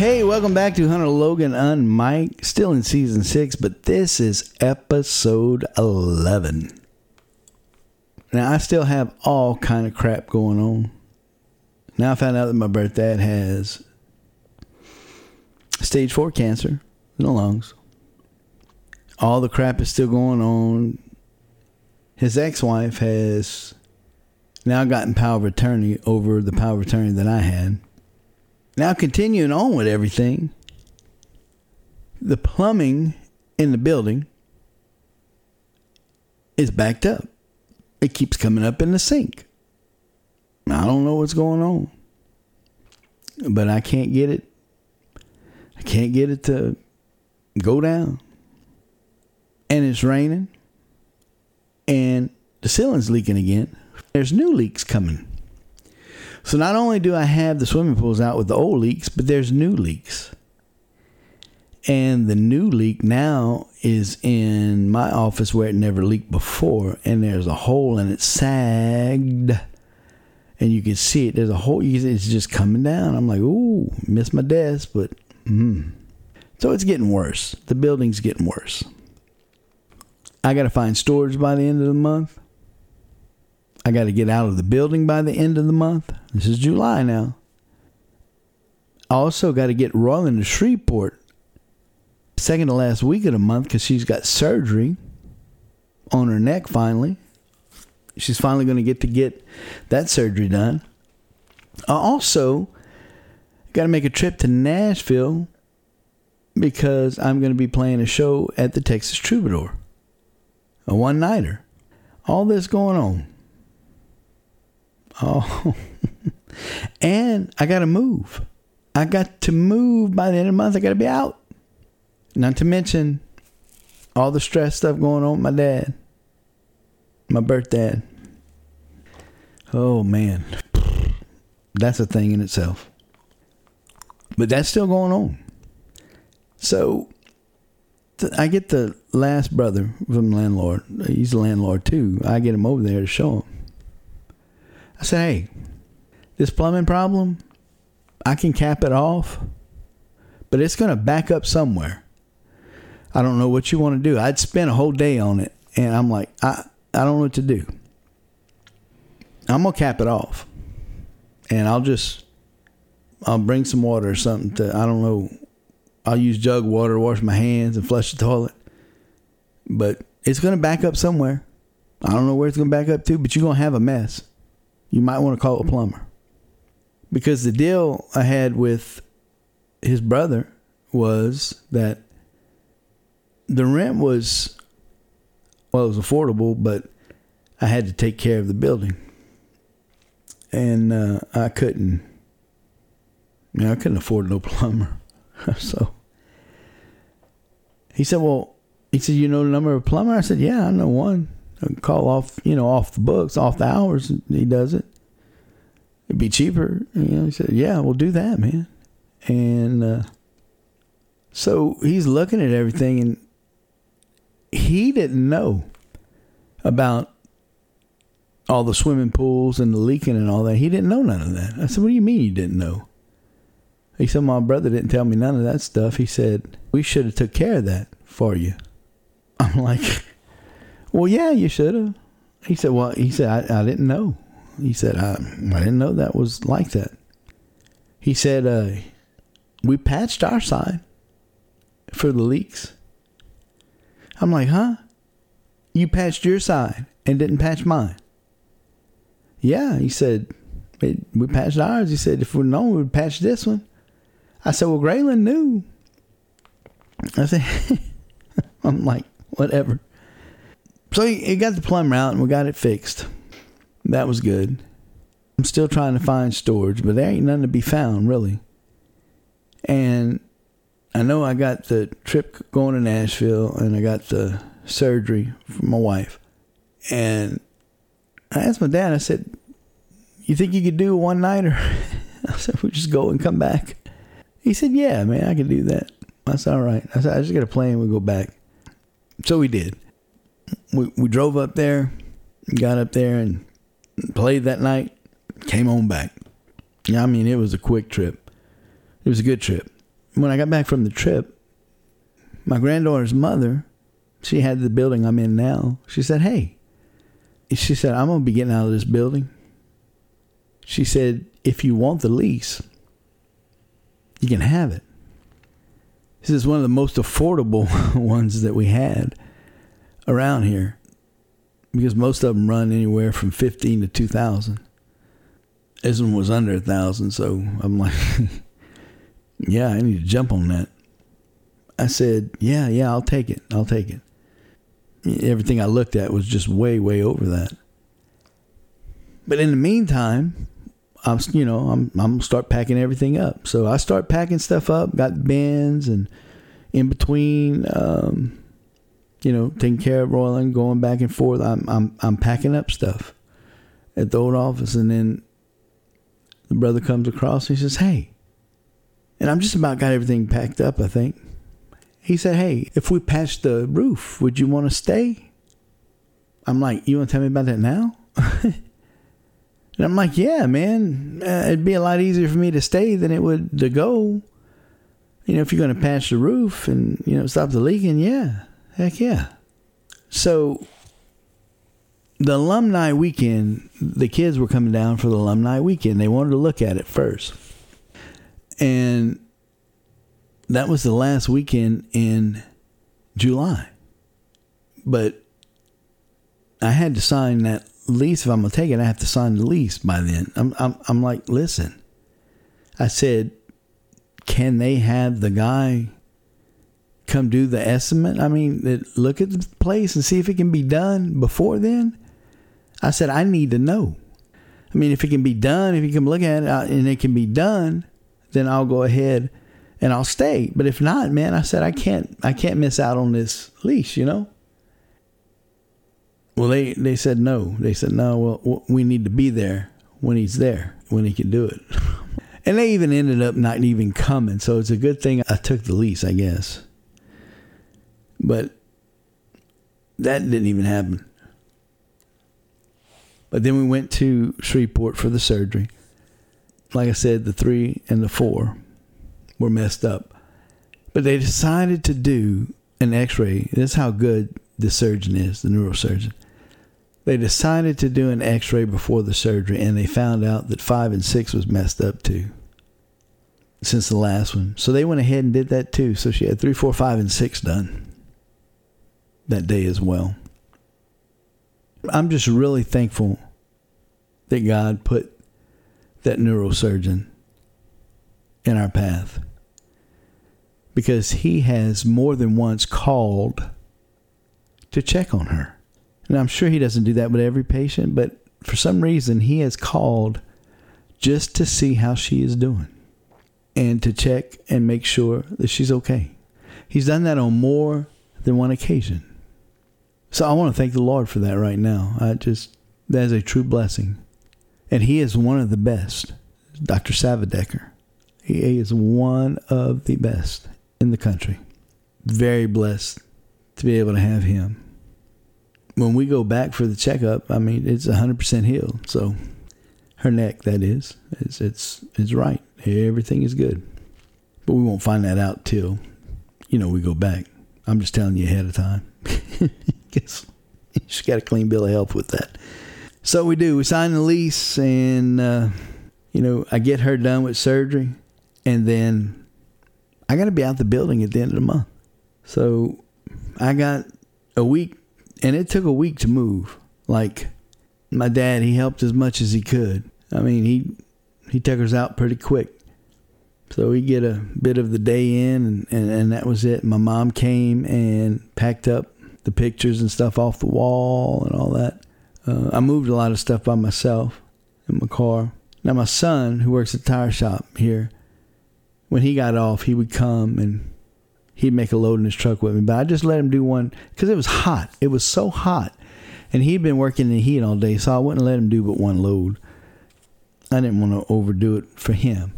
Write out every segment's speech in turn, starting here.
Hey, welcome back to Hunter Logan Un-Mike. Still in season 6, but this is episode 11. Now, I still have all kind of crap going on. Now I found out that my birthdad has stage 4 cancer in the lungs. All the crap is still going on. His ex-wife has now gotten power of attorney over the power of attorney that I had. Now continuing on with everything, the plumbing in the building is backed up. It keeps coming up in the sink. I don't know what's going on, but I can't get it. I can't get it to go down. And it's raining. And the ceiling's leaking again. There's new leaks coming. So not only do I have the swimming pools out with the old leaks, but there's new leaks. And the new leak now is in my office where it never leaked before. And there's a hole and it sagged. And you can see it. There's a hole. You can see it's just coming down. I'm like, ooh, missed my desk, but So it's getting worse. The building's getting worse. I got to find storage by the end of the month. I got to get out of the building by the end of the month. This is July now. I also got to get Roland to Shreveport second to last week of the month because she's got surgery on her neck finally. She's finally going to get that surgery done. I also got to make a trip to Nashville because I'm going to be playing a show at the Texas Troubadour. A one-nighter. All this going on. Oh, and I got to move. I got to move by the end of the month. I got to be out. Not to mention all the stress stuff going on with my dad. My birth dad. Oh, man. That's a thing in itself. But that's still going on. So I get the last brother from the landlord. He's the landlord, too. I get him over there to show him. I said, hey, this plumbing problem, I can cap it off, but it's going to back up somewhere. I don't know what you want to do. I'd spent a whole day on it, and I'm like, I don't know what to do. I'm going to cap it off, and I'll bring some water or something to, I don't know. I'll use jug water to wash my hands and flush the toilet, but it's going to back up somewhere. I don't know where it's going to back up to, but you're going to have a mess. You might want to call a plumber. Because the deal I had with his brother was that the rent was, well, it was affordable, but I had to take care of the building. And I couldn't afford no plumber. So he said, you know the number of plumber? I said, yeah, I know one. Call off the books, off the hours. He does it. It'd be cheaper. He said, yeah, we'll do that, man. And so he's looking at everything, and he didn't know about all the swimming pools and the leaking and all that. He didn't know none of that. I said, what do you mean you didn't know? He said, my brother didn't tell me none of that stuff. He said, we should have took care of that for you. I'm like... Well, yeah, you should have. He said, well, I didn't know. He said, I didn't know that was like that. He said, we patched our side for the leaks. I'm like, huh? You patched your side and didn't patch mine. Yeah, he said, we patched ours. He said, if we'd known, we'd patch this one. I said, well, Graylin knew. I said, I'm like, whatever. So he got the plumber out and we got it fixed. That was good. I'm still trying to find storage, but there ain't nothing to be found, really. And I know I got the trip going to Nashville and I got the surgery for my wife. And I asked my dad, I said, you think you could do a one-nighter? I said, we'll just go and come back. He said, yeah, man, I can do that. I said, all right. I said, I just got a plane, we'll go back. So we did. We drove up there, got up there and played that night, came on back. Yeah, I mean, it was a quick trip. It was a good trip. when I got back from the trip, my granddaughter's mother, she had the building I'm in now. She said, hey, she said, I'm going to be getting out of this building. She said, if you want the lease, you can have it. This is one of the most affordable ones that we had around here, because most of them run anywhere from $15 to $2,000. This one was under $1,000, so I'm like, yeah, I need to jump on that. I said, yeah, I'll take it. Everything I looked at was just way, way over that. But in the meantime, I'm gonna start packing everything up. So I start packing stuff up, got bins, and in between, taking care of Royland, going back and forth, I'm packing up stuff at the old office, and then the brother comes across and he says, hey, and I'm just about got everything packed up, I think. He said, hey, if we patch the roof, would you want to stay? I'm like, you want to tell me about that now? And I'm like, yeah, man, it'd be a lot easier for me to stay than it would to go. If you're going to patch the roof and, stop the leaking, yeah, heck yeah. So the alumni weekend, the kids were coming down for the alumni weekend. They wanted to look at it first. And that was the last weekend in July. But I had to sign that lease. If I'm gonna take it, I have to sign the lease by then. I'm like, listen, I said, can they have the guy come do the estimate? I mean, look at the place and see if it can be done before then. I said, I need to know. I mean, if it can be done, if you can look at it and it can be done, then I'll go ahead and I'll stay. But if not, man, I said, I can't miss out on this lease, Well, they said no. They said, no, well, we need to be there when he's there, when he can do it. And they even ended up not even coming. So it's a good thing I took the lease, I guess. But that didn't even happen. But then we went to Shreveport for the surgery. Like I said, the 3 and the 4 were messed up. But they decided to do an x-ray. That's how good the surgeon is, the neurosurgeon. They decided to do an x-ray before the surgery, and they found out that 5 and 6 was messed up too, since the last one. So they went ahead and did that too. So she had 3, 4, 5, and 6 done that day as well. I'm just really thankful that God put that neurosurgeon in our path, because he has more than once called to check on her. And I'm sure he doesn't do that with every patient, but for some reason he has called just to see how she is doing and to check and make sure that she's okay. He's done that on more than one occasion. So I want to thank the Lord for that right now. That is a true blessing. And he is one of the best, Dr. Savadecker. He is one of the best in the country. Very blessed to be able to have him. When we go back for the checkup, I mean, it's 100% healed. So her neck, that is, it's right. Everything is good. But we won't find that out till, we go back. I'm just telling you ahead of time. She's got a clean bill of health with that. So we do. We sign the lease, and I get her done with surgery, and then I got to be out the building at the end of the month. So I got a week, and it took a week to move. Like, my dad, he helped as much as he could. I mean, he took us out pretty quick. So we get a bit of the day in, and that was it. My mom came and packed up the pictures and stuff off the wall and all that. I moved a lot of stuff by myself in my car. Now, my son, who works at the tire shop here, when he got off, he would come and he'd make a load in his truck with me. But I just let him do one because it was hot. It was so hot. And he'd been working in the heat all day, so I wouldn't let him do but one load. I didn't want to overdo it for him.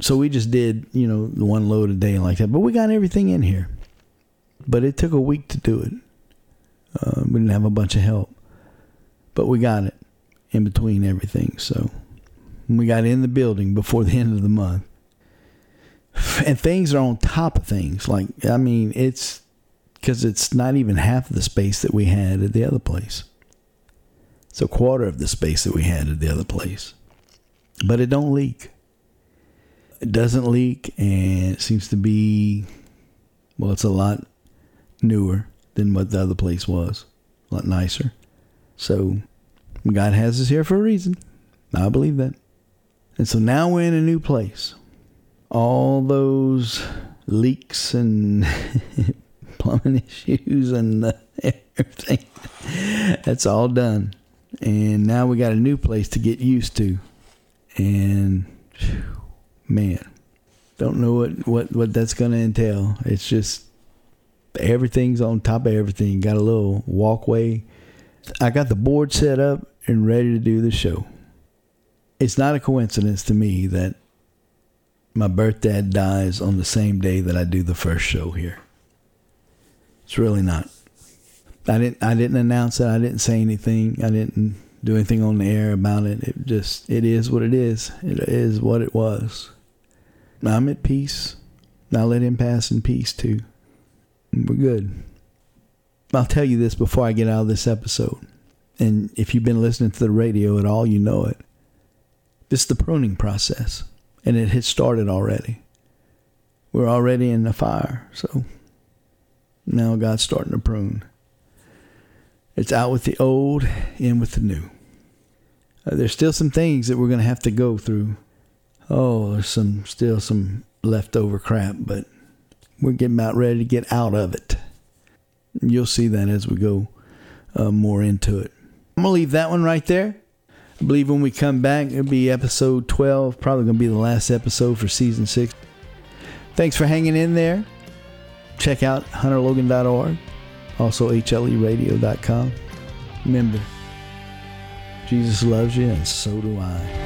So we just did, the one load a day like that. But we got everything in here. But it took a week to do it. We didn't have a bunch of help. But we got it in between everything. So we got in the building before the end of the month. and things are on top of things. Like, I mean, it's because it's not even half of the space that we had at the other place. It's a quarter of the space that we had at the other place, but it don't leak. It doesn't leak, and it seems to be, well, it's a lot newer than what the other place was. A lot nicer. So God has us here for a reason. I believe that. And so now we're in a new place. All those leaks and plumbing issues and everything, that's all done. And now we got a new place to get used to. And man, don't know what that's going to entail. It's just everything's on top of everything. Got a little walkway. I got the board set up and ready to do the show. It's not a coincidence to me that my birthdad dies on the same day that I do the first show here. It's really not. I didn't announce it. I didn't say anything. I didn't do anything on the air about it. It is what it is. It is what it was. I'm at peace. I let him pass in peace too. We're good. I'll tell you this before I get out of this episode. And if you've been listening to the radio at all, you know it. This is the pruning process. And it has started already. We're already in the fire. So now God's starting to prune. It's out with the old, in with the new. There's still some things that we're going to have to go through. Oh, there's still some leftover crap, but we're getting about ready to get out of it. You'll see that as we go more into it. I'm going to leave that one right there. I believe when we come back, it'll be episode 12. Probably going to be the last episode for season 6. Thanks for hanging in there. Check out hunterlogan.org. Also HLEradio.com. Remember, Jesus loves you and so do I.